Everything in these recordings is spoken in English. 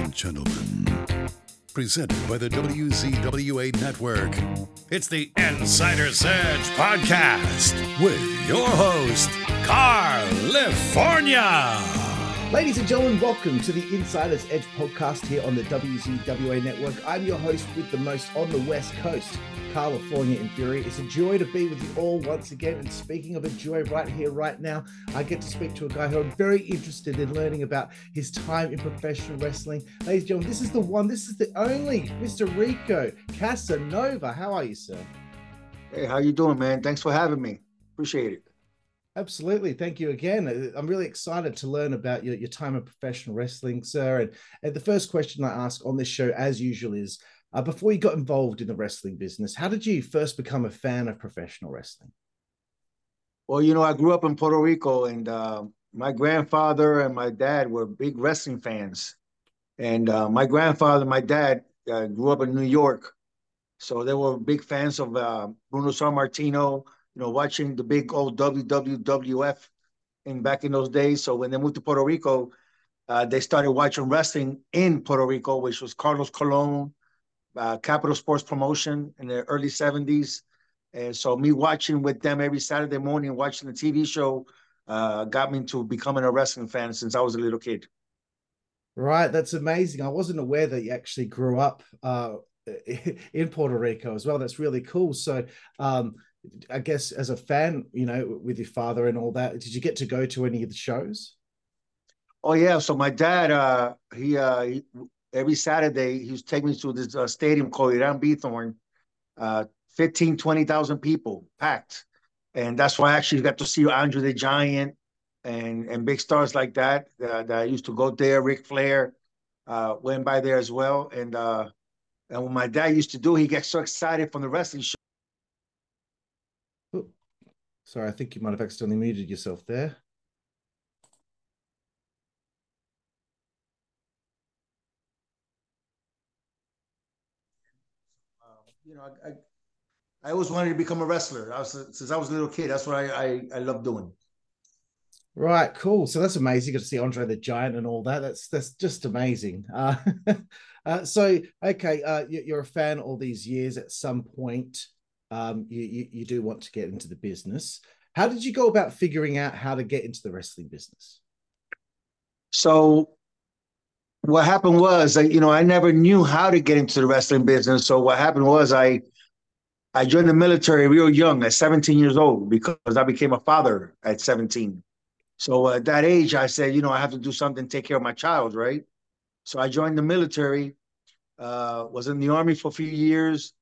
and gentlemen, presented by the WCWA Network, it's the Insider's Edge podcast with your host, Carlifornia. Ladies and gentlemen, welcome to the Insider's Edge podcast here on the WCWA Network. I'm your host with the most on the West Coast, Carlifornia in Fury. It's a joy to be with you all once again. And speaking of a joy right here, right now, I get to speak to a guy who I'm very interested in learning about his time in professional wrestling. Ladies and gentlemen, this is the one, this is the only Mr. Rico Casanova. How are you, sir? Hey, how you doing, man? Thanks for having me. Appreciate it. Absolutely. Thank you again. I'm really excited to learn about your time in professional wrestling, sir. And the first question I ask on this show, as usual, is, before you got involved in the wrestling business, how did you first become a fan of professional wrestling? Well, you know, I grew up in Puerto Rico, and my grandfather and my dad were big wrestling fans. And my grandfather and my dad grew up in New York. So they were big fans of Bruno Sammartino, you know, watching the big old WWWF back in those days. So when they moved to Puerto Rico, they started watching wrestling in Puerto Rico, which was Carlos Colon, Capital Sports Promotion in the early 70s. And so me watching with them every Saturday morning, watching the TV show, got me into becoming a wrestling fan since I was a little kid. Right. That's amazing. I wasn't aware that you actually grew up in Puerto Rico as well. That's really cool. So I guess as a fan, you know, with your father and all that, did you get to go to any of the shows? Oh, yeah. So my dad, he every Saturday, he was taking me to this stadium called Hiram Bithorn, 15,000, 20,000 people packed. And that's why I actually got to see Andre the Giant and big stars like that, that I used to go there. Ric Flair went by there as well. And what my dad used to do, he gets so excited from the wrestling show. Ooh. Sorry, I think you might have accidentally muted yourself there. You know, I always wanted to become a wrestler. Since I was a little kid, that's what I love doing. Right, cool. So that's amazing. Good to see Andre the Giant and all that. That's just amazing. So, okay, you're a fan all these years. At some point, you do want to get into the business. How did you go about figuring out how to get into the wrestling business? So what happened was, you know, I never knew how to get into the wrestling business. So what happened was I joined the military real young at 17 years old because I became a father at 17. So at that age, I said, you know, I have to do something to take care of my child, right? So I joined the military, was in the Army for a few years,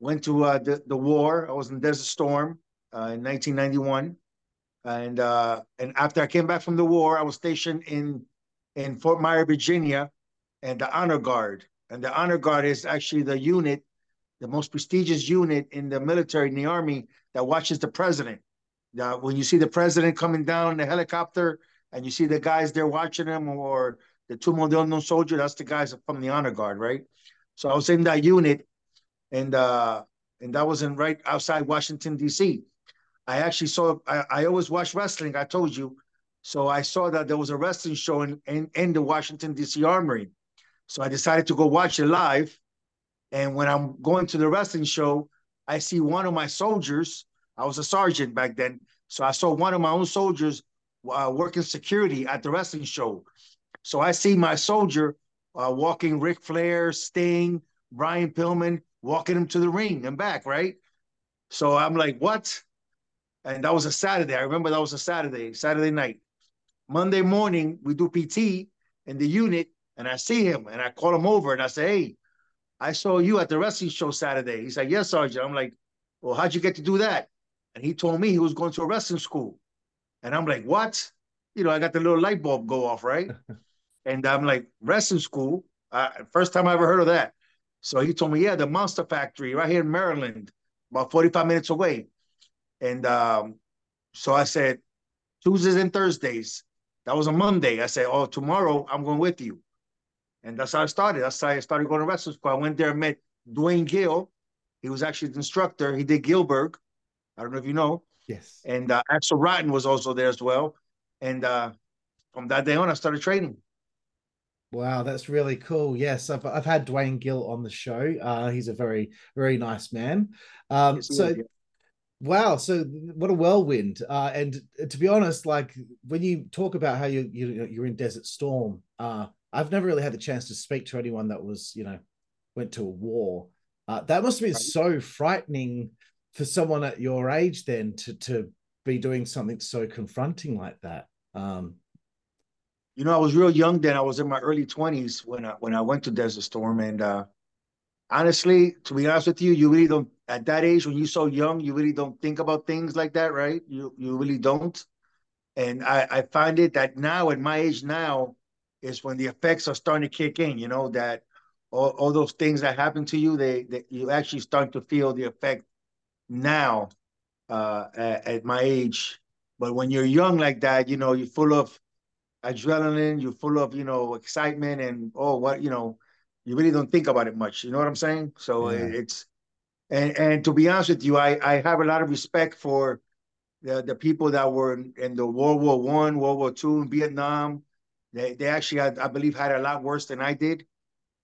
went to the war. I was in Desert Storm in 1991. And after I came back from the war, I was stationed in Fort Myer, Virginia, and the Honor Guard. And the Honor Guard is actually the unit, the most prestigious unit in the military, in the Army, that watches the president. Now, when you see the president coming down in the helicopter and you see the guys there watching him, or the Tomb of the Unknown Soldier, that's the guys from the Honor Guard, right? So I was in that unit, and that was in right outside Washington, D.C. I always watched wrestling, I told you. So I saw that there was a wrestling show in the Washington DC Armory. So I decided to go watch it live. And when I'm going to the wrestling show, I see one of my soldiers. I was a sergeant back then. So I saw one of my own soldiers working security at the wrestling show. So I see my soldier walking Ric Flair, Sting, Brian Pillman, walking him to the ring and back, right? So I'm like, what? And that was a Saturday. I remember that was a Saturday night. Monday morning, we do PT in the unit, and I see him, and I call him over, and I say, hey, I saw you at the wrestling show Saturday. He's like, yes, Sergeant. I'm like, well, how'd you get to do that? And he told me he was going to a wrestling school. And I'm like, what? You know, I got the little light bulb go off, right? And I'm like, wrestling school? First time I ever heard of that. So he told me, yeah, the Monster Factory right here in Maryland, about 45 minutes away. And so I said, Tuesdays and Thursdays. That was a Monday. I said, oh, tomorrow I'm going with you. And that's how I started. That's how I started going to wrestling school. I went there and met Dwayne Gill. He was actually the instructor. He did Gilbert. I don't know if you know. Yes. And Axel Rotten was also there as well. And from that day on, I started training. Wow, that's really cool. Yes, I've had Dwayne Gill on the show. He's a very, very nice man. Wow, so what a whirlwind. And to be honest, like when you talk about how you're in Desert Storm, I've never really had the chance to speak to anyone that was, you know, went to a war. That must have been so frightening for someone at your age then to be doing something so confronting like that. You know, I was real young then. I was in my early 20s when I went to Desert Storm. And honestly, to be honest with you, you really don't, at that age when you're so young, you really don't think about things like that, right? You really don't. And I find it that now, at my age now, is when the effects are starting to kick in, you know, that all those things that happen to you, they you actually start to feel the effect now at my age. But when you're young like that, you know, you're full of adrenaline, you're full of, you know, excitement and, oh, what, you know, you really don't think about it much. You know what I'm saying? So yeah. And to be honest with you, I have a lot of respect for the people that were in the World War I, World War II, and Vietnam. They actually, I believe, had a lot worse than I did.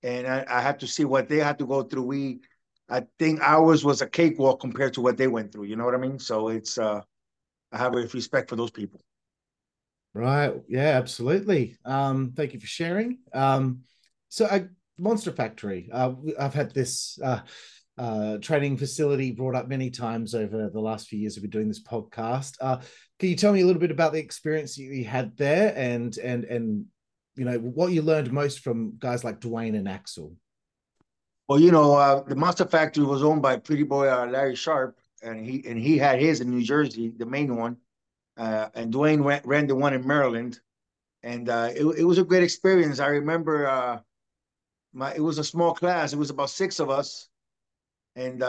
And I had to see what they had to go through. I think ours was a cakewalk compared to what they went through. You know what I mean? So it's, I have a respect for those people. Right. Yeah, absolutely. Thank you for sharing. Monster Factory, I've had this training facility brought up many times over the last few years. We've been doing this podcast. Can you tell me a little bit about the experience you had there and you know, what you learned most from guys like Dwayne and Axel? Well, you know, the Monster Factory was owned by Pretty Boy Larry Sharp, and he had his in New Jersey, the main one. And Dwayne ran the one in Maryland, and it was a great experience. I remember it was a small class. It was about 6 of us, and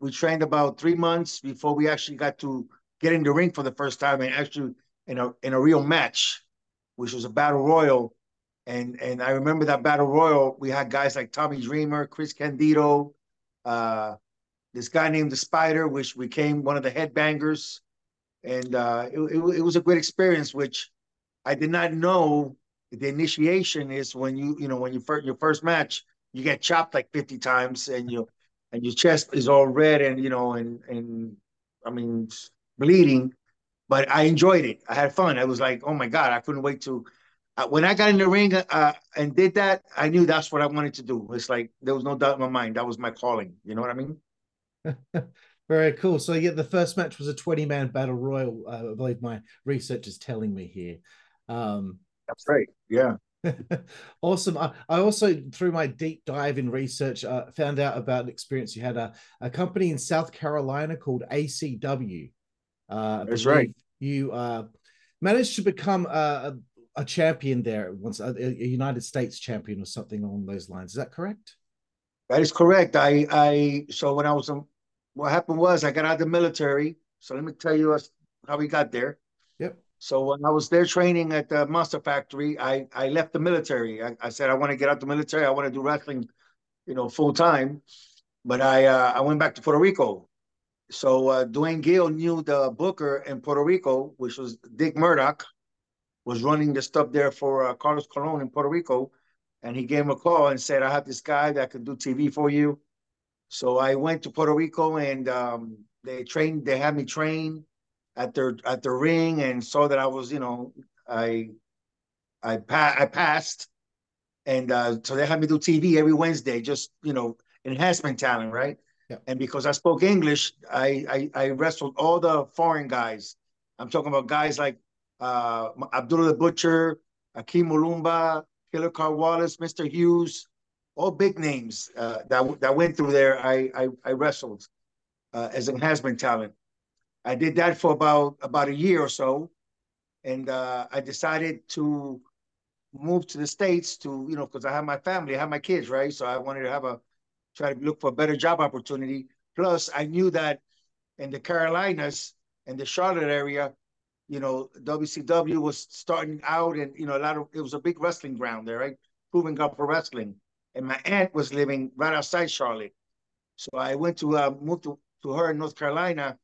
we trained about 3 months before we actually got to get in the ring for the first time, and actually in a real match, which was a battle royal. And I remember that battle royal, we had guys like Tommy Dreamer, Chris Candido, this guy named the Spider, which became one of the headbangers. And it was a great experience, which I did not know. The initiation is when your first match, you get chopped like 50 times, and your chest is all red and, you know, and I mean, bleeding. But I enjoyed it. I had fun. I was like, oh my God, I couldn't wait to. When I got in the ring and did that, I knew that's what I wanted to do. It's like, there was no doubt in my mind. That was my calling. You know what I mean? Very cool. So yeah, the first match was a 20-man battle royal. I believe my research is telling me here. That's right. Yeah. Awesome. I also, through my deep dive in research, found out about an experience. You had a company in South Carolina called ACW. That's right. You managed to become a champion there once, a United States champion or something along those lines. Is that correct? That is correct. So when I was what happened was I got out of the military. So let me tell you how we got there. Yep. So when I was there training at the Monster Factory, I left the military. I said I want to get out the military. I want to do wrestling, you know, full time. But I went back to Puerto Rico. So Dwayne Gill knew the booker in Puerto Rico, which was Dick Murdoch. Was running the stuff there for Carlos Colon in Puerto Rico. And he gave him a call and said, I have this guy that can do TV for you. So I went to Puerto Rico and they had me train at their ring and saw that I was, you know, I passed. And so they had me do TV every Wednesday, just, you know, enhancement talent, right? Yeah. And because I spoke English, I wrestled all the foreign guys. I'm talking about guys like Abdullah the Butcher, Akeem Olumba, Killer Carl Wallace, Mr. Hughes, all big names that went through there. I wrestled as enhancement talent. I did that for about a year or so, and I decided to move to the States to, you know, because I have my family, I have my kids, right? So I wanted to try to look for a better job opportunity. Plus, I knew that in the Carolinas and the Charlotte area, you know, WCW was starting out and, you know, it was a big wrestling ground there, right? Proving ground for wrestling. And my aunt was living right outside Charlotte. So I went to, moved to her in North Carolina,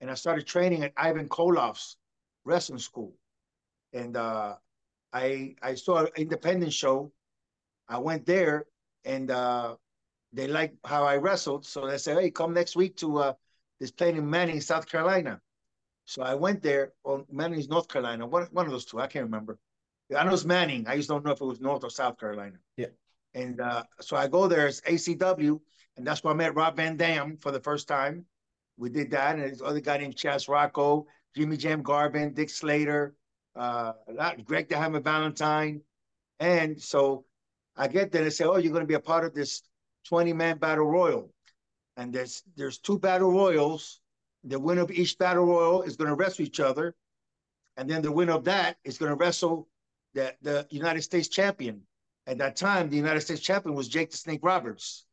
and I started training at Ivan Koloff's wrestling school. And I saw an independent show I went there, and they liked how I wrestled. So they said, hey, come next week to this place in Manning, South Carolina. So I went there, on Manning, North Carolina, one of those two. I can't remember. I know it was Manning. I just don't know if it was North or South Carolina. Yeah. And so I go there, it's ACW, and that's where I met Rob Van Dam for the first time. We did that, and this other guy named Chaz Rocco, Jimmy Jam Garvin, Dick Slater, Greg the Hammer Valentine. And so I get there and say, oh, you're going to be a part of this 20-man battle royal. And there's two battle royals. The winner of each battle royal is going to wrestle each other. And then the winner of that is going to wrestle the United States champion. At that time, the United States champion was Jake the Snake Roberts.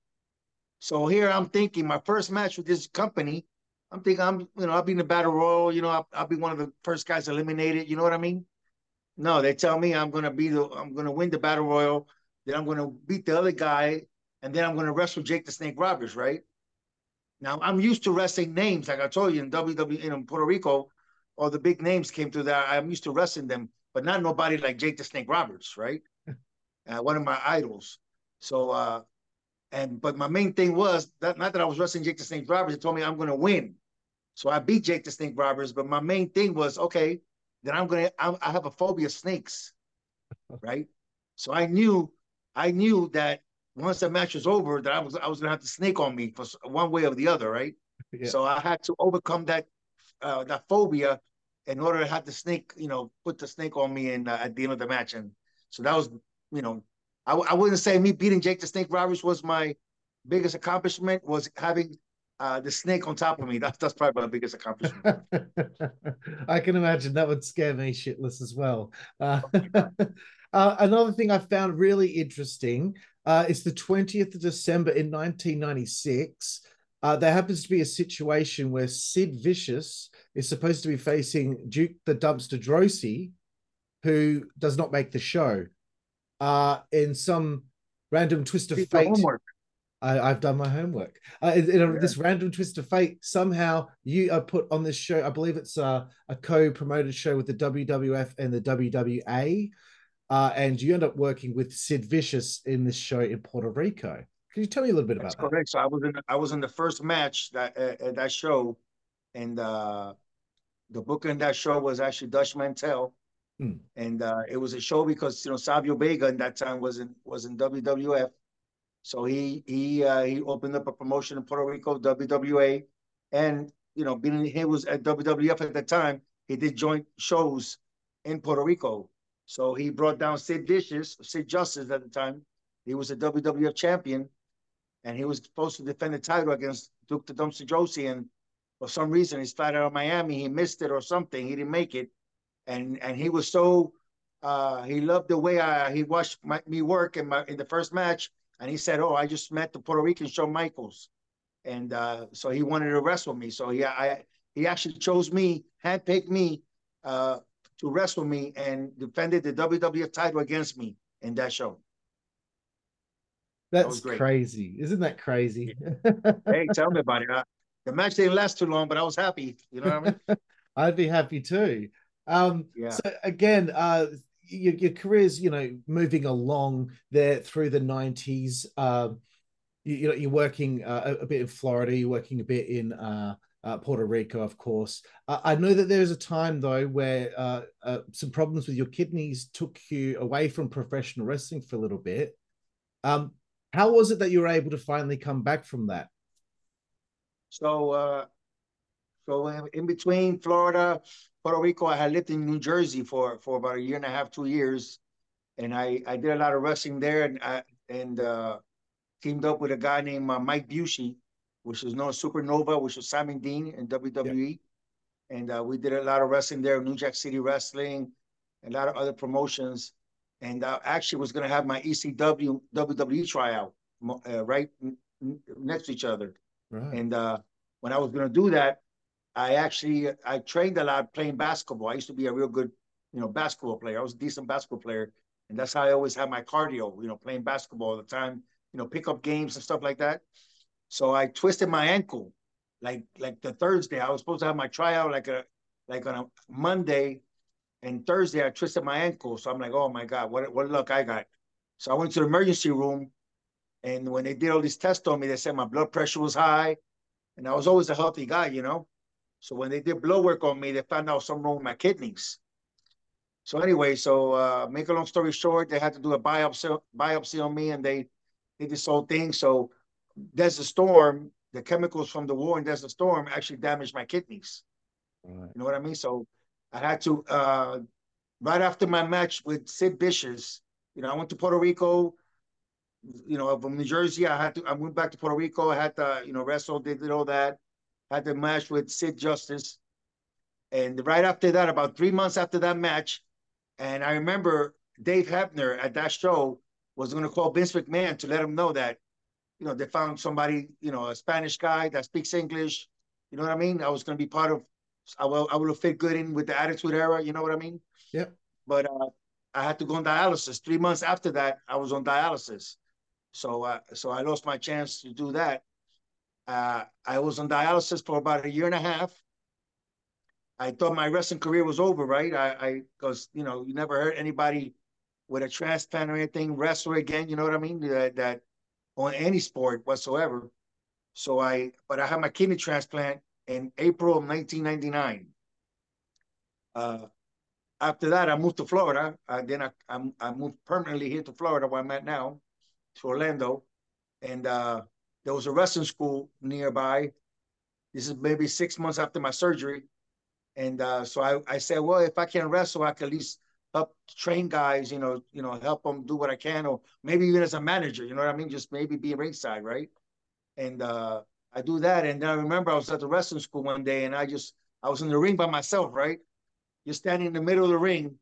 So here I'm thinking, my first match with this company, I'm thinking, I'll be in the battle royal, I'll be one of the first guys eliminated, you know what I mean? No, they tell me I'm gonna win the battle royal, then I'm gonna beat the other guy, and then I'm gonna wrestle Jake the Snake Roberts, right? Now I'm used to wrestling names, like I told you in WWE in Puerto Rico, all the big names came through there. I'm used to wrestling them, but not nobody like Jake the Snake Roberts, right? One of my idols. So but my main thing was that not that I was wrestling Jake the Snake Roberts, he told me I'm gonna win. So I beat Jake the Snake Roberts, but my main thing was, okay, then I have a phobia of snakes, right? So I knew that once the match was over, that I was gonna have the snake on me for one way or the other, right? Yeah. So I had to overcome that phobia in order to have the snake, put the snake on me and at the end of the match. And so that was, I wouldn't say me beating Jake the Snake Roberts was my biggest accomplishment, was having the snake on top of me. That's probably my biggest accomplishment. I can imagine that would scare me shitless as well. Another thing I found really interesting is the 20th of December in 1996. There happens to be a situation where Sid Vicious is supposed to be facing Duke the Dumpster Drossi, who does not make the show. In some random twist of fate, I've done my homework. This random twist of fate, somehow you are put on this show. I believe it's a co-promoted show with the WWF and the WWA, and you end up working with Sid Vicious in this show in Puerto Rico. Can you tell me a little bit about that? Correct. So I was in the first match at that show, and the booker in that show was actually Dutch Mantel. And it was a show because Savio Vega in that time was in WWF, so he opened up a promotion in Puerto Rico, WWA, and being he was at WWF at the time, he did joint shows in Puerto Rico, so he brought down Sid Vicious, Sid Justice at the time. He was a WWF champion, and he was supposed to defend the title against Duke the Dumpster Drossi, and for some reason he started out of Miami, he missed it or something, he didn't make it. And he was so, he loved the way he watched me work in the first match. And he said, oh, I just met the Puerto Rican Shawn Michaels. And so he wanted to wrestle me. So he actually chose me, handpicked me to wrestle me and defended the WWF title against me in that show. That's crazy. Isn't that crazy? Yeah. Hey, tell me about it. The match didn't last too long, but I was happy. You know what I mean? I'd be happy too. So again, your career's, moving along there through the 90s. You're working a bit in Florida, you're working a bit in Puerto Rico, of course. I know that there was a time, though, where some problems with your kidneys took you away from professional wrestling for a little bit. How was it that you were able to finally come back from that? So in between Florida, Puerto Rico, I had lived in New Jersey for about a year and a half, 2 years. And I did a lot of wrestling there, and I teamed up with a guy named Mike Busey, which is known as Supernova, which was Simon Dean in WWE. Yeah. And we did a lot of wrestling there, New Jack City Wrestling, a lot of other promotions. And I actually was going to have my ECW, WWE tryout right next to each other. Right. And when I was going to do that, I trained a lot playing basketball. I used to be a real good, basketball player. I was a decent basketball player. And that's how I always had my cardio, playing basketball all the time, pickup games and stuff like that. So I twisted my ankle, like the Thursday. I was supposed to have my tryout like on a Monday, and Thursday I twisted my ankle. So I'm like, oh my God, what luck I got. So I went to the emergency room, and when they did all these tests on me, they said my blood pressure was high, and I was always a healthy guy, you know? So when they did blood work on me, they found out something wrong with my kidneys. So anyway, so make a long story short, they had to do a biopsy on me, and they did this whole thing. So Desert Storm, the chemicals from the war in Desert Storm actually damaged my kidneys. Right. You know what I mean? So I had to, right after my match with Sid Vicious, you know, I went to Puerto Rico, you know, from New Jersey. I went back to Puerto Rico. I had to, you know, wrestle, they did all that. I had the match with Sid Justice. And right after that, about 3 months after that match, and I remember Dave Hebner at that show was going to call Vince McMahon to let him know that, you know, they found somebody, you know, a Spanish guy that speaks English. You know what I mean? I was going to be part of, I would have fit good in with the Attitude Era. You know what I mean? Yeah. But I had to go on dialysis. 3 months after that, I was on dialysis. So, so I lost my chance to do that. I was on dialysis for about 1.5 years. I thought my wrestling career was over, right? Because, you know, you never heard anybody with a transplant or anything wrestle again, you know what I mean? That on any sport whatsoever. So but I had my kidney transplant in April of 1999. After that, I moved to Florida. Then I moved permanently here to Florida, where I'm at now, to Orlando. And, there was a wrestling school nearby. This is maybe 6 months after my surgery. And so I said, well, if I can wrestle, I can at least help train guys, you know, help them do what I can, or maybe even as a manager, you know what I mean? Just maybe be ringside, right? And I do that. And then I remember I was at the wrestling school one day, and I was in the ring by myself, right? Just standing in the middle of the ring.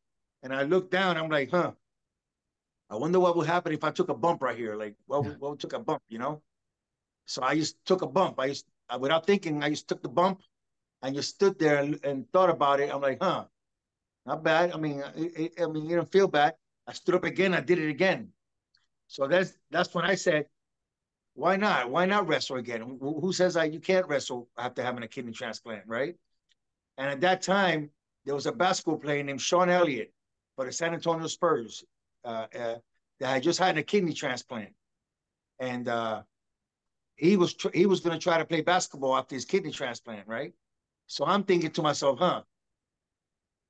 And I looked down, I'm like, huh, I wonder what would happen if I took a bump right here. Like, what took a bump, you know? So I just took a bump. Without thinking, I just took the bump and just stood there and thought about it. I'm like, huh, not bad. I mean, you don't feel bad. I stood up again. I did it again. So that's when I said, why not? Why not wrestle again? Who says you can't wrestle after having a kidney transplant, right? And at that time, there was a basketball player named Sean Elliott for the San Antonio Spurs that had just had a kidney transplant. And... He was going to try to play basketball after his kidney transplant, right? So I'm thinking to myself, huh?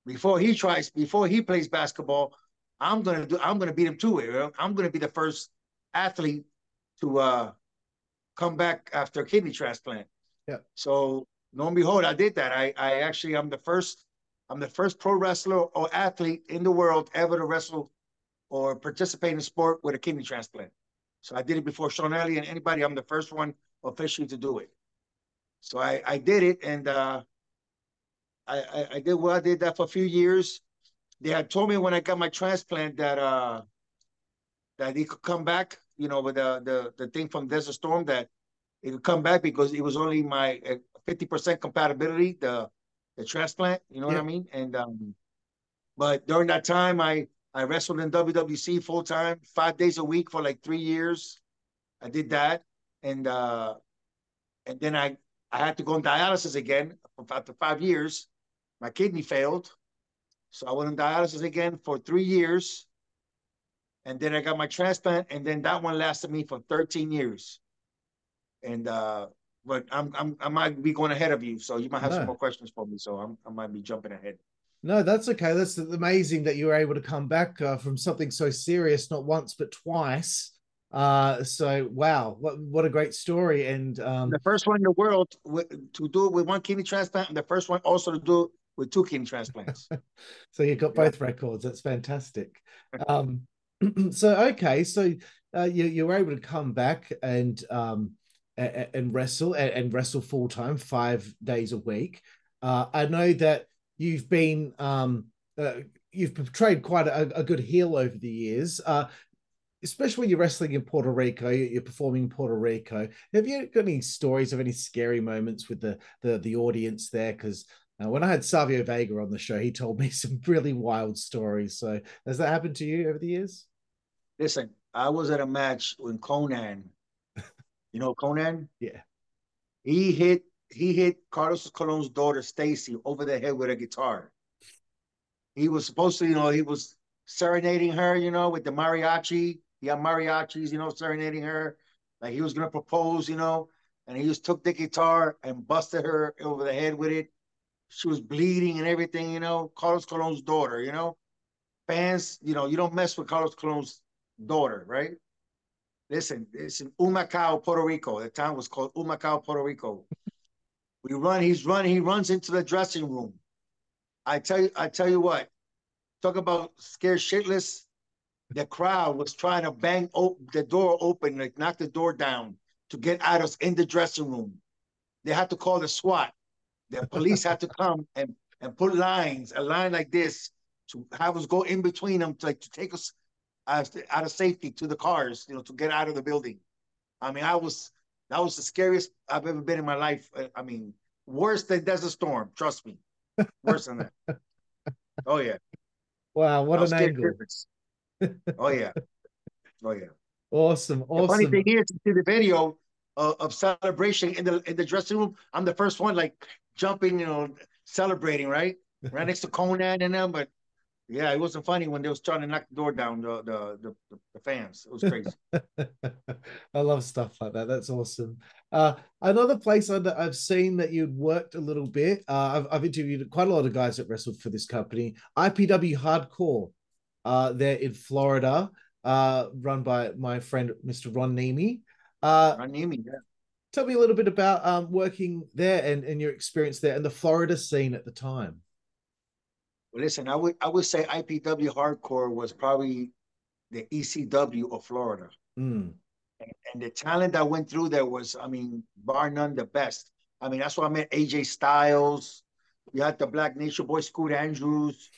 Before he plays basketball, I'm going to beat him to it. I'm going to be the first athlete to come back after a kidney transplant. Yeah. So lo and behold, I did that. I'm the first pro wrestler or athlete in the world ever to wrestle or participate in sport with a kidney transplant. So I did it before Sean Elliott and anybody. I'm the first one officially to do it. So I did it, and I did well. I did that for a few years. They had told me when I got my transplant that that it could come back, you know, with the thing from Desert Storm, that it could come back because it was only my 50% compatibility, the transplant, you know what I mean? And but during that time, I wrestled in WWC full time, 5 days a week for like 3 years. I did that, and then I had to go on dialysis again after 5 years. My kidney failed, so I went on dialysis again for 3 years, and then I got my transplant, and then that one lasted me for 13 years. And but I might be going ahead of you, so you might have some more questions for me. So I might be jumping ahead. No, that's okay. That's amazing that you were able to come back from something so serious, not once, but twice. So, wow, what a great story. And the first one in the world to do it with one kidney transplant, and the first one also to do it with two kidney transplants. So you've got both records. That's fantastic. So, okay, so you were able to come back and wrestle, and wrestle full-time 5 days a week. I know that you've been, you've portrayed quite a good heel over the years, especially when you're wrestling in Puerto Rico, you're performing in Puerto Rico. Have you got any stories of any scary moments with the audience there? Because when I had Savio Vega on the show, he told me some really wild stories. So has that happened to you over the years? Listen, I was at a match when Conan, you know Conan? Yeah. He hit Carlos Colon's daughter, Stacy, over the head with a guitar. He was supposed to, you know, he was serenading her, you know, with the mariachi. He had mariachis, you know, serenading her. Like he was going to propose, you know, and he just took the guitar and busted her over the head with it. She was bleeding and everything, you know. Carlos Colon's daughter, you know. Fans, you know, you don't mess with Carlos Colon's daughter, right? Listen, it's in Humacao, Puerto Rico. The town was called Humacao, Puerto Rico. We run, he runs into the dressing room. I tell you what, talk about scared shitless. The crowd was trying to bang the door open, like knock the door down to get at us in the dressing room. They had to call the SWAT. The police had to come and put lines, a line like this, to have us go in between them to take us out of safety to the cars, you know, to get out of the building. I mean, that was the scariest I've ever been in my life. I mean, worse than Desert Storm, trust me. Worse than that. Oh, yeah. Wow, what an angle. Oh, yeah. Oh, yeah. Awesome, awesome. The funny thing is, you see the video of celebration in the dressing room. I'm the first one, like, jumping, you know, celebrating, right? Right next to Conan and them, but yeah, it wasn't funny when they was trying to knock the door down, the fans. It was crazy. I love stuff like that. That's awesome. Another place that I've seen that you'd worked a little bit, I've interviewed quite a lot of guys that wrestled for this company, IPW Hardcore. They're in Florida, run by my friend, Mr. Ron Nemi. Ron Nemi, yeah. Tell me a little bit about working there and your experience there and the Florida scene at the time. Listen, I would say IPW Hardcore was probably the ECW of Florida. Mm. And the talent that went through there was, I mean, bar none, the best. I mean, that's where I met AJ Styles. You had the Black Nature Boy, Scoot Andrews.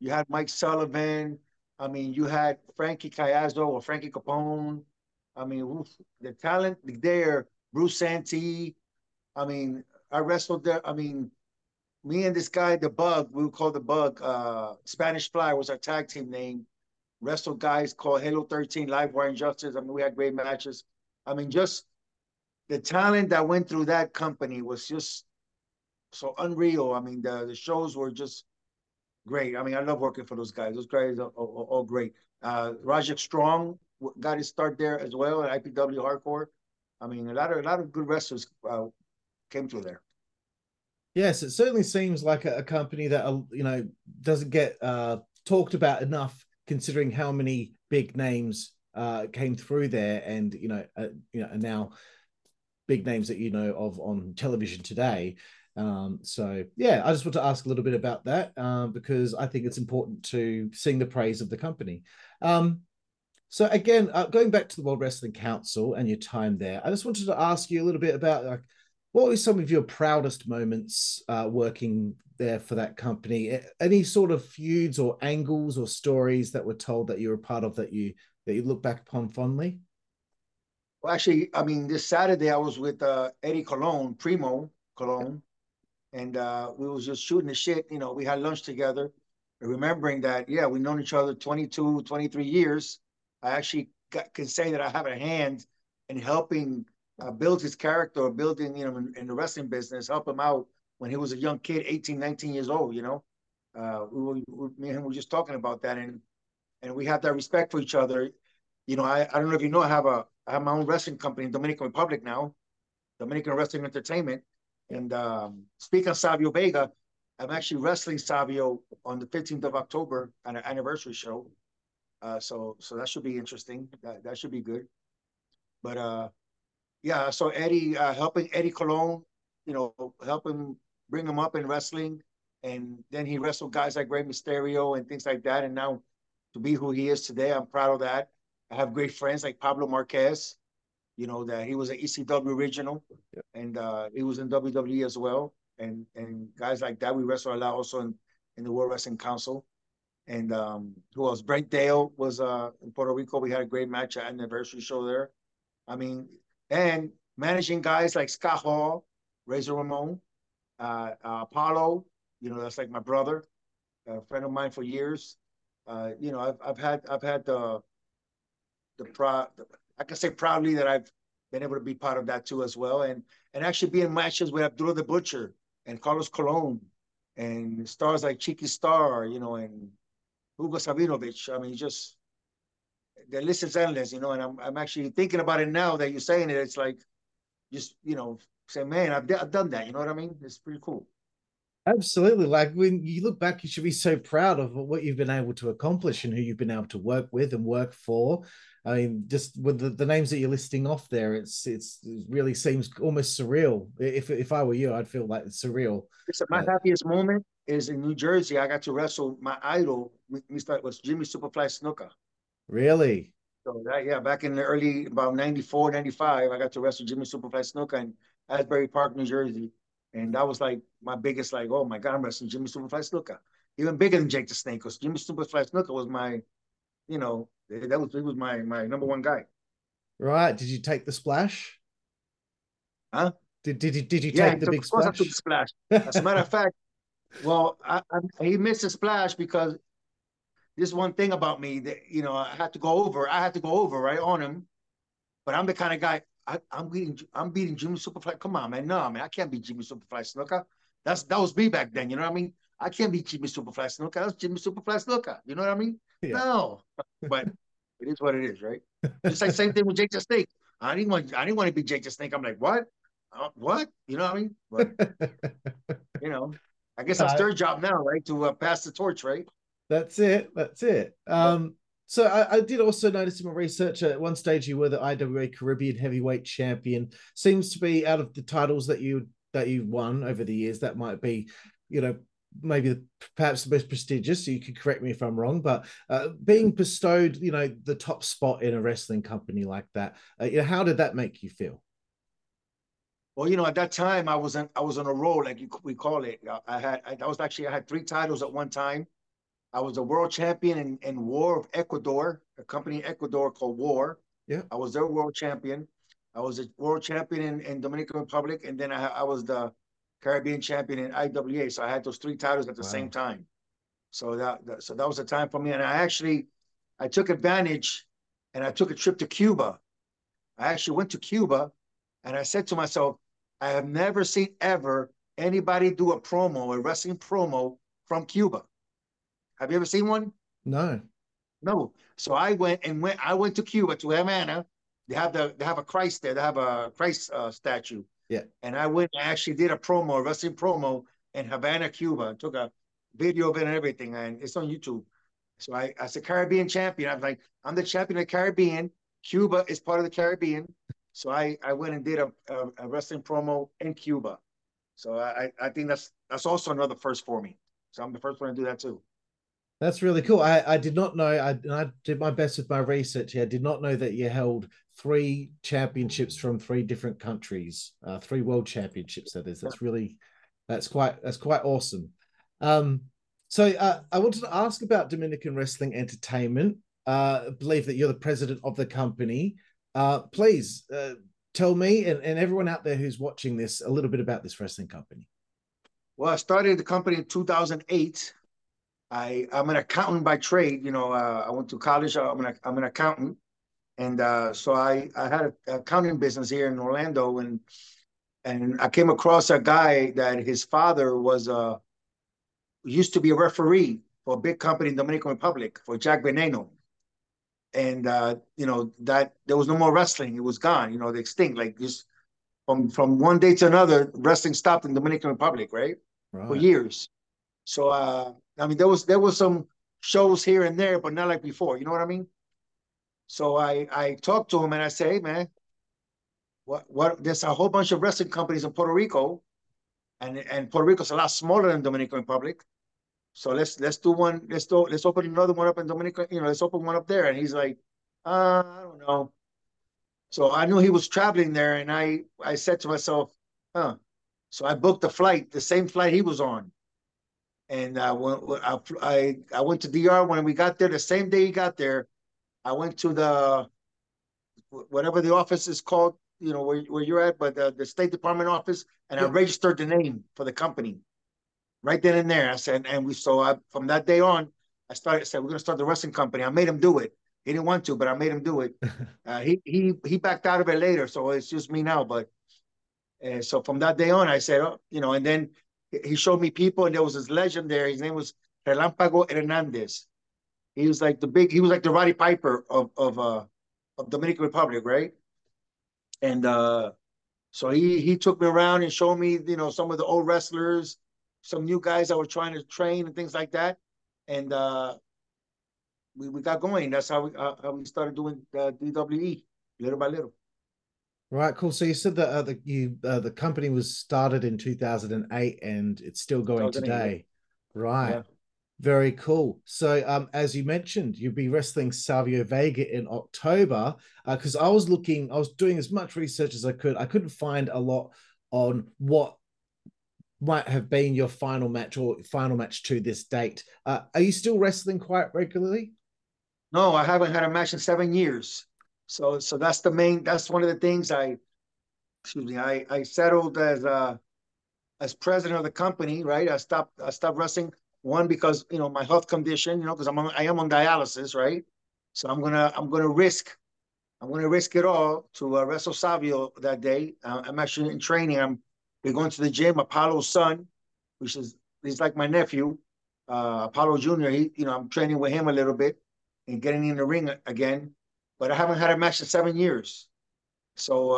You had Mike Sullivan. I mean, you had Frankie Caiazzo or Frankie Capone. I mean, oof, the talent there, Bruce Santee. I mean, I wrestled there. I mean, me and this guy, The Bug, we would call The Bug, Spanish Fly was our tag team name. Wrestled guys called Halo 13, Livewire Injustice. I mean, we had great matches. I mean, just the talent that went through that company was just so unreal. I mean, the shows were just great. I mean, I love working for those guys. Those guys are all great. Roderick Strong got his start there as well at IPW Hardcore. I mean, a lot of good wrestlers came through there. Yes, it certainly seems like a company that, you know, doesn't get talked about enough, considering how many big names came through there, and you know, are now big names that you know of on television today. So yeah, I just want to ask a little bit about that because I think it's important to sing the praise of the company. So again, going back to the World Wrestling Council and your time there, I just wanted to ask you a little bit about, like, what were some of your proudest moments working there for that company? Any sort of feuds or angles or stories that were told that you were part of that you look back upon fondly? Well, actually, I mean, this Saturday I was with Eddie Colon, Primo Colon, and we was just shooting the shit. You know, we had lunch together, remembering that, yeah, we've known each other 22, 23 years. I actually can say that I have a hand in helping build his character, building, you know, in the wrestling business, help him out when he was a young kid, 18, 19 years old, you know. Me and him were just talking about that, and we have that respect for each other. You know, I don't know if you know, I have my own wrestling company in Dominican Republic now, Dominican Wrestling Entertainment. And speaking of Savio Vega, I'm actually wrestling Savio on the 15th of October on an anniversary show. So that should be interesting. That should be good. But yeah, so Eddie, helping Eddie Colon, you know, help him, bring him up in wrestling. And then he wrestled guys like Rey Mysterio and things like that. And now to be who he is today, I'm proud of that. I have great friends like Pablo Marquez, you know, that he was an ECW original. Yeah. And he was in WWE as well. And guys like that, we wrestle a lot also in the World Wrestling Council. And who else? Brent Dale was in Puerto Rico. We had a great match at anniversary show there. I mean, and managing guys like Scott Hall, Razor Ramon, Apollo, you know, that's like my brother, a friend of mine for years. You know, I've had I can say proudly that I've been able to be part of that too as well, and actually be in matches with Abdullah the Butcher and Carlos Colon and stars like Cheeky Star, you know, and Hugo Savinovich. I mean, just the list is endless, you know, and I'm actually thinking about it now that you're saying it. It's like, just, you know, say, man, I've done that. You know what I mean? It's pretty cool. Absolutely. Like, when you look back, you should be so proud of what you've been able to accomplish and who you've been able to work with and work for. I mean, just with the names that you're listing off there, it really seems almost surreal. If I were you, I'd feel like it's surreal. My happiest moment is in New Jersey. I got to wrestle my idol, Mr. was Jimmy Superfly Snuka. Really? So that, yeah, back in the early, about 94, 95, I got to wrestle Jimmy Superfly Snuka in Asbury Park, New Jersey. And that was like my biggest, like, oh my God, I'm wrestling Jimmy Superfly Snuka. Even bigger than Jake the Snake, because Jimmy Superfly Snuka was my, you know, he was my number one guy. Right. Did you take the splash? Huh? Did you take the big splash? Yeah, of course I took the splash. As a matter of fact, well, he missed the splash because this one thing about me that, you know, I had to go over right on him. But I'm the kind of guy, I'm beating Jimmy Superfly. Come on, man. No, man, I can't beat Jimmy Superfly Snuka. That was me back then. You know what I mean? I can't beat Jimmy Superfly Snuka. That's Jimmy Superfly Snuka. You know what I mean? Yeah. No, but it is what it is, right? Just like same thing with Jake the Snake. I didn't want to be Jake the Snake. I'm like, what? What? You know what I mean? But you know, I guess that's their job now, right? To pass the torch, right? That's it. So I did also notice in my research at one stage you were the IWA Caribbean Heavyweight Champion. Seems to be out of the titles that you won over the years, that might be, you know, maybe perhaps the most prestigious. So you could correct me if I'm wrong, but being bestowed, you know, the top spot in a wrestling company like that, you know, how did that make you feel? Well, you know, at that time I was on a roll, like we call it. I had three titles at one time. I was a world champion in War of Ecuador, a company in Ecuador called War. Yeah, I was their world champion. I was a world champion in Dominican Republic, and then I was the Caribbean champion in IWA. So I had those three titles at the same time. So that was the time for me. And I took advantage and I took a trip to Cuba. I actually went to Cuba and I said to myself, I have never seen ever anybody do a wrestling promo from Cuba. Have you ever seen one? No. No. So I went to Cuba, to Havana. They have a Christ there. They have a Christ statue. Yeah, and I went and actually did a wrestling promo in Havana, Cuba. I took a video of it and everything, and it's on YouTube. So I, as a Caribbean champion, I was like, I'm the champion of the Caribbean. Cuba is part of the Caribbean. So I went and did a wrestling promo in Cuba. So I think that's also another first for me. So I'm the first one to do that too. That's really cool. I did not know, and I did my best with my research here. I did not know that you held three championships from three different countries, three world championships, that is. That's quite awesome. So I wanted to ask about Dominican Wrestling Entertainment. I believe that you're the president of the company. Please tell me and everyone out there who's watching this a little bit about this wrestling company. Well, I started the company in 2008. I'm an accountant by trade. You know, I went to college. I'm an accountant. And so I had an accounting business here in Orlando. And I came across a guy that his father used to be a referee for a big company in Dominican Republic for Jack Veneno. And, you know, that there was no more wrestling. It was gone, you know, they extinct. Like just from one day to another, wrestling stopped in Dominican Republic, right? For years. So, I mean, there was some shows here and there, but not like before. You know what I mean? So I talked to him and I said, hey, man, what? There's a whole bunch of wrestling companies in Puerto Rico, and Puerto Rico's a lot smaller than Dominican Republic. So let's do one. Let's open another one up in Dominican. You know, let's open one up there. And he's like, I don't know. So I knew he was traveling there, and I said to myself, huh. So I booked a flight, the same flight he was on. And I went to DR when we got there. The same day he got there, I went to the whatever the office is called, you know, where you're at, but the State Department office, and I registered the name for the company right then and there. I said, from that day on, I said we're gonna start the wrestling company. I made him do it. He didn't want to, but I made him do it. He backed out of it later, so it's just me now. But so from that day on, I said, oh, you know, and then. He showed me people, and there was this legend there. His name was Relámpago Hernandez. He was like the big, he was like the Roddy Piper of Dominican Republic, right? And so he took me around and showed me, you know, some of the old wrestlers, some new guys that were trying to train and things like that. And we got going. That's how we started doing DWE, little by little. Right, cool. So you said that the company was started in 2008 and it's still going today. Right. Yeah. Very cool. So as you mentioned, you'll be wrestling Savio Vega in October because I was doing as much research as I could. I couldn't find a lot on what might have been your final match or final match to this date. Are you still wrestling quite regularly? No, I haven't had a match in 7 years. So that's the main, that's one of the things I settled as president of the company, right? I stopped wrestling, one, because, you know, my health condition, you know, because I am on dialysis, right? So I'm going to risk it all to wrestle Savio that day. I'm actually in training. We're going to the gym. Apollo's son, he's like my nephew, Apollo Jr. I'm training with him a little bit and getting in the ring again. But I haven't had a match in 7 years. So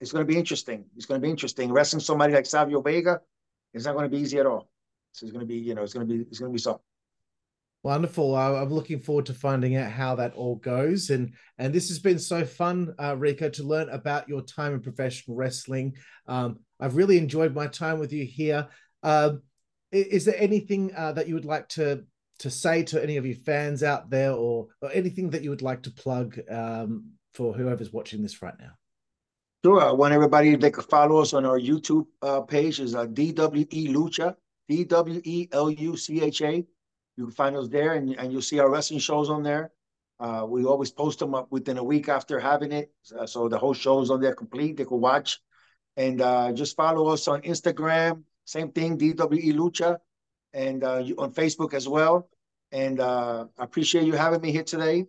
it's going to be interesting. It's going to be interesting. Wrestling somebody like Savio Vega is not going to be easy at all. So it's going to be something. Wonderful. I'm looking forward to finding out how that all goes. And this has been so fun, Rico, to learn about your time in professional wrestling. I've really enjoyed my time with you here. Is there anything that you would like to say to any of your fans out there, or anything that you would like to plug for whoever's watching this right now? Sure. I want everybody, they could follow us on our YouTube page. It's DWE Lucha, DWELUCHA. You can find us there, and you'll see our wrestling shows on there. We always post them up within a week after having it. So the whole show's on there complete. They could watch. And just follow us on Instagram. Same thing, DWE Lucha. And on Facebook as well. And I appreciate you having me here today.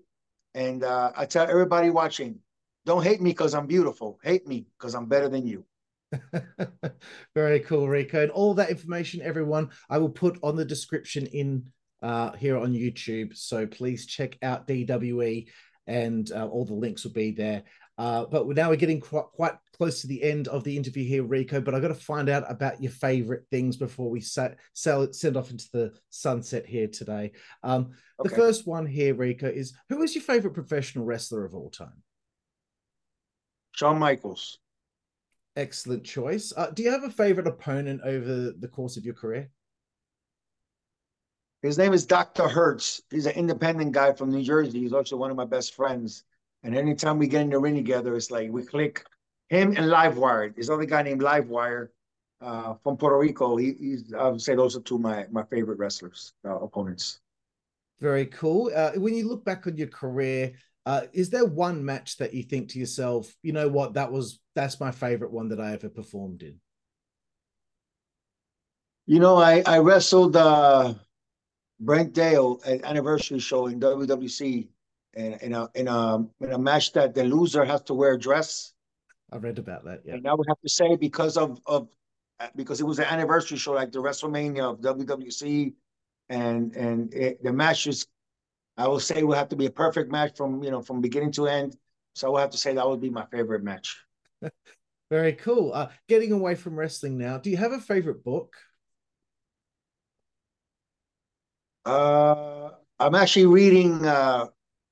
And I tell everybody watching, don't hate me because I'm beautiful. Hate me because I'm better than you. Very cool, Rico. And all that information, everyone, I will put on the description in here on YouTube. So please check out DWE and all the links will be there. But now we're getting quite close to the end of the interview here, Rico, but I've got to find out about your favorite things before we send off into the sunset here today. Okay. The first one here, Rico, is who is your favorite professional wrestler of all time? Shawn Michaels. Excellent choice. Do you have a favorite opponent over the course of your career? His name is Dr. Hertz. He's an independent guy from New Jersey. He's also one of my best friends. And anytime we get in the ring together, it's like we click. Him and Livewire. There's another guy named Livewire from Puerto Rico. I would say those are two of my favorite wrestlers, opponents. Very cool. When you look back on your career, is there one match that you think to yourself, you know what, that's my favorite one that I ever performed in? You know, I wrestled Brent Dale at Anniversary Show in WWC. And in a match that the loser has to wear a dress. I read about that, yeah. And I would have to say because it was an anniversary show, like the WrestleMania of WWC, and the matches, I would say would have to be a perfect match from beginning to end. So I would have to say that would be my favorite match. Very cool. Getting away from wrestling now, do you have a favorite book? I'm actually reading.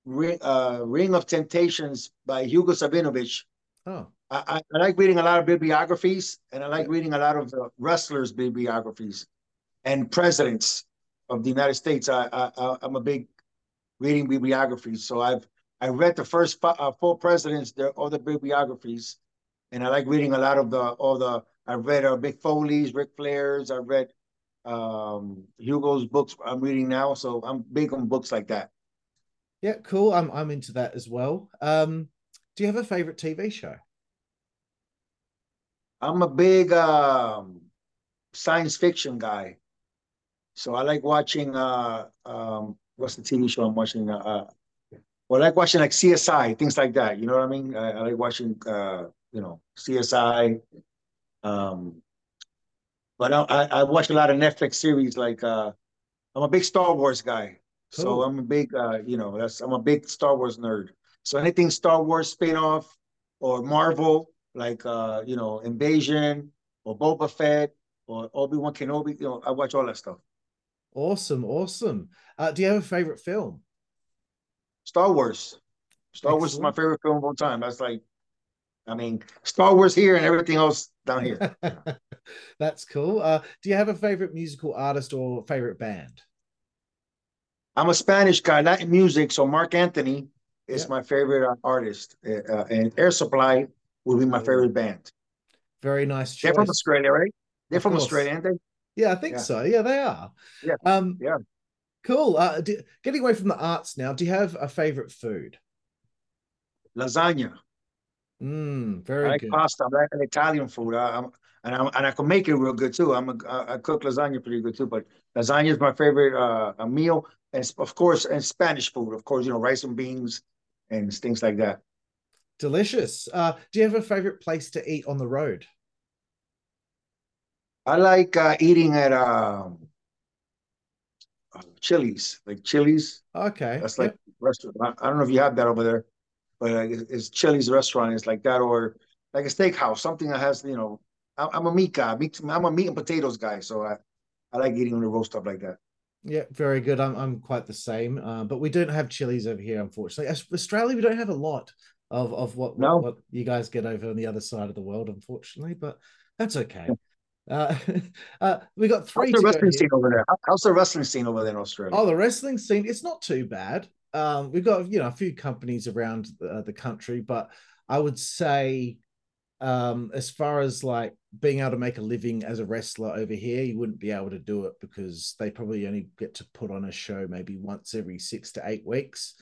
Ring of Temptations by Hugo Sabinovich. Oh, I like reading a lot of bibliographies, and I like reading a lot of the wrestlers' bibliographies and presidents of the United States. I'm a big reading bibliographies, so I read the first four presidents, all the bibliographies, and I like reading a lot of I've read Mick Foley's, Ric Flair's. I've read Hugo's books. I'm reading now, so I'm big on books like that. Yeah, cool. I'm into that as well. Do you have a favorite TV show? I'm a big science fiction guy, so I like watching. What's the TV show I'm watching? Well, I like watching like CSI, things like that. You know what I mean? I like watching, CSI. But I watch a lot of Netflix series. Like I'm a big Star Wars guy. Cool. So I'm a big, I'm a big Star Wars nerd. So anything Star Wars spinoff or Marvel, like, Invasion or Boba Fett or Obi-Wan Kenobi, I watch all that stuff. Awesome, awesome. Do you have a favorite film? Star Wars. Star Wars is my favorite film of all time. That's like, Star Wars here and everything else down here. That's cool. Do you have a favorite musical artist or favorite band? I'm a Spanish guy, not in music. So Mark Anthony is my favorite artist. And Air Supply would be my favorite band. Very nice choice. They're from Australia, right? They're from Australia, aren't they? Yeah, I think so. Yeah, they are. Yeah. Cool. Getting away from the arts now, do you have a favorite food? Lasagna. Very good. I like pasta. I like Italian food. I can make it real good too. I cook lasagna pretty good too. But lasagna is my favorite meal, and of course, and Spanish food, of course. Rice and beans and things like that. Delicious. Do you have a favorite place to eat on the road? I like eating at Chili's, like Chili's. Okay, that's like restaurant. I don't know if you have that over there. But it's Chili's restaurant. It's like that, or like a steakhouse, something that has, I'm a meat guy. I'm a meat and potatoes guy, so I like eating on the road, stuff like that. Yeah, very good. I'm quite the same, but we don't have Chili's over here, unfortunately. Australia, we don't have a lot of what you guys get over on the other side of the world, unfortunately. But that's okay. We got three. How's the wrestling scene over there? How's the wrestling scene over there in Australia? Oh, the wrestling scene. It's not too bad. We've got a few companies around the country, but I would say as far as like being able to make a living as a wrestler over here, you wouldn't be able to do it because they probably only get to put on a show maybe once every 6 to 8 weeks.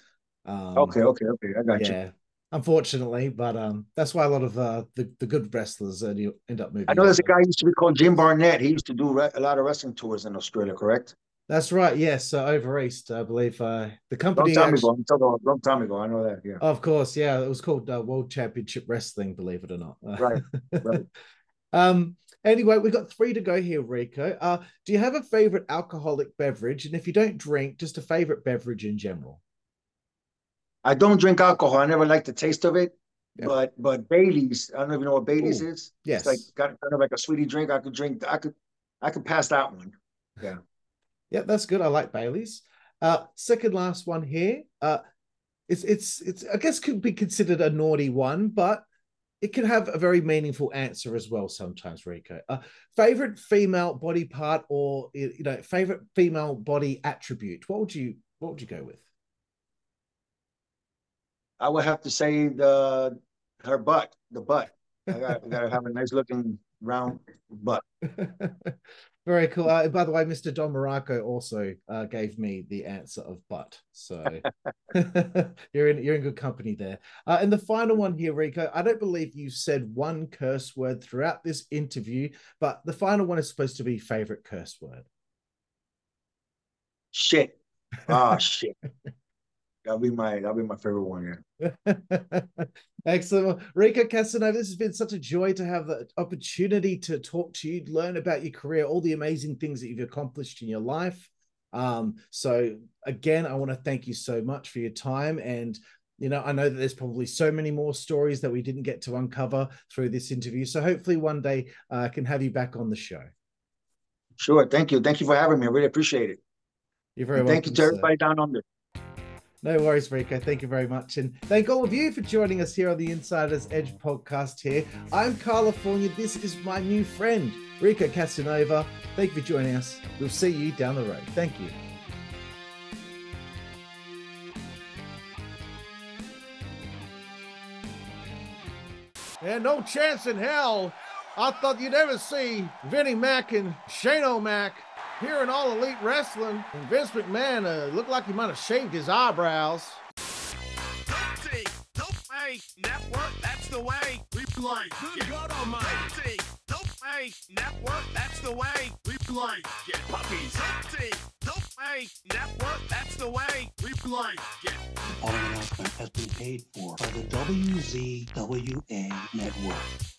Okay, I got you. Unfortunately, but that's why a lot of the good wrestlers end up moving. I know there's a guy who used to be called Jim Barnett. He used to do a lot of wrestling tours in Australia, correct? That's right, yes. Over East, I believe. The company... Long time ago, I know that, yeah. Of course, yeah. It was called World Championship Wrestling, believe it or not. Right. Anyway, we've got three to go here, Rico. Do you have a favorite alcoholic beverage? And if you don't drink, just a favorite beverage in general. I don't drink alcohol. I never like the taste of it. Yep. But Bailey's, I don't even know what Bailey's is. Yes. It's like kind of like a sweetie drink. I could pass that one. Yeah. Yeah, that's good. I like Bailey's. Second last one here. It's I guess could be considered a naughty one, but it can have a very meaningful answer as well sometimes, Rico. Favorite female body part or favorite female body attribute. What would you go with? I would have to say her butt, the butt. I gotta have a nice looking round butt. Very cool. By the way, Mr. Don Morocco also gave me the answer of butt. So you're in good company there. And the final one here, Rico, I don't believe you've said one curse word throughout this interview, but the final one is supposed to be favorite curse word. Shit. Ah, shit. That'll be my favorite one, yeah. Excellent. Rico Casanova, this has been such a joy to have the opportunity to talk to you, learn about your career, all the amazing things that you've accomplished in your life. So again, I want to thank you so much for your time. And, I know that there's probably so many more stories that we didn't get to uncover through this interview. So hopefully one day I can have you back on the show. Sure. Thank you. Thank you for having me. I really appreciate it. You're very welcome. Thank you to everybody down under. No worries, Rico. Thank you very much. And thank all of you for joining us here on the Insider's Edge podcast here. I'm Karlifornia. This is my new friend, Rico Casanova. Thank you for joining us. We'll see you down the road. Thank you. And no chance in hell. I thought you'd ever see Vinnie Mac and Shane O'Mac here in All Elite Wrestling. And Vince McMahon looked like he might have shaved his eyebrows. Network, that's the way. We play. Good God Almighty. Network, that's the way. We play. Get puppies. Network, that's the way. We play. Get. The following announcement has been paid for by the WZWA Network.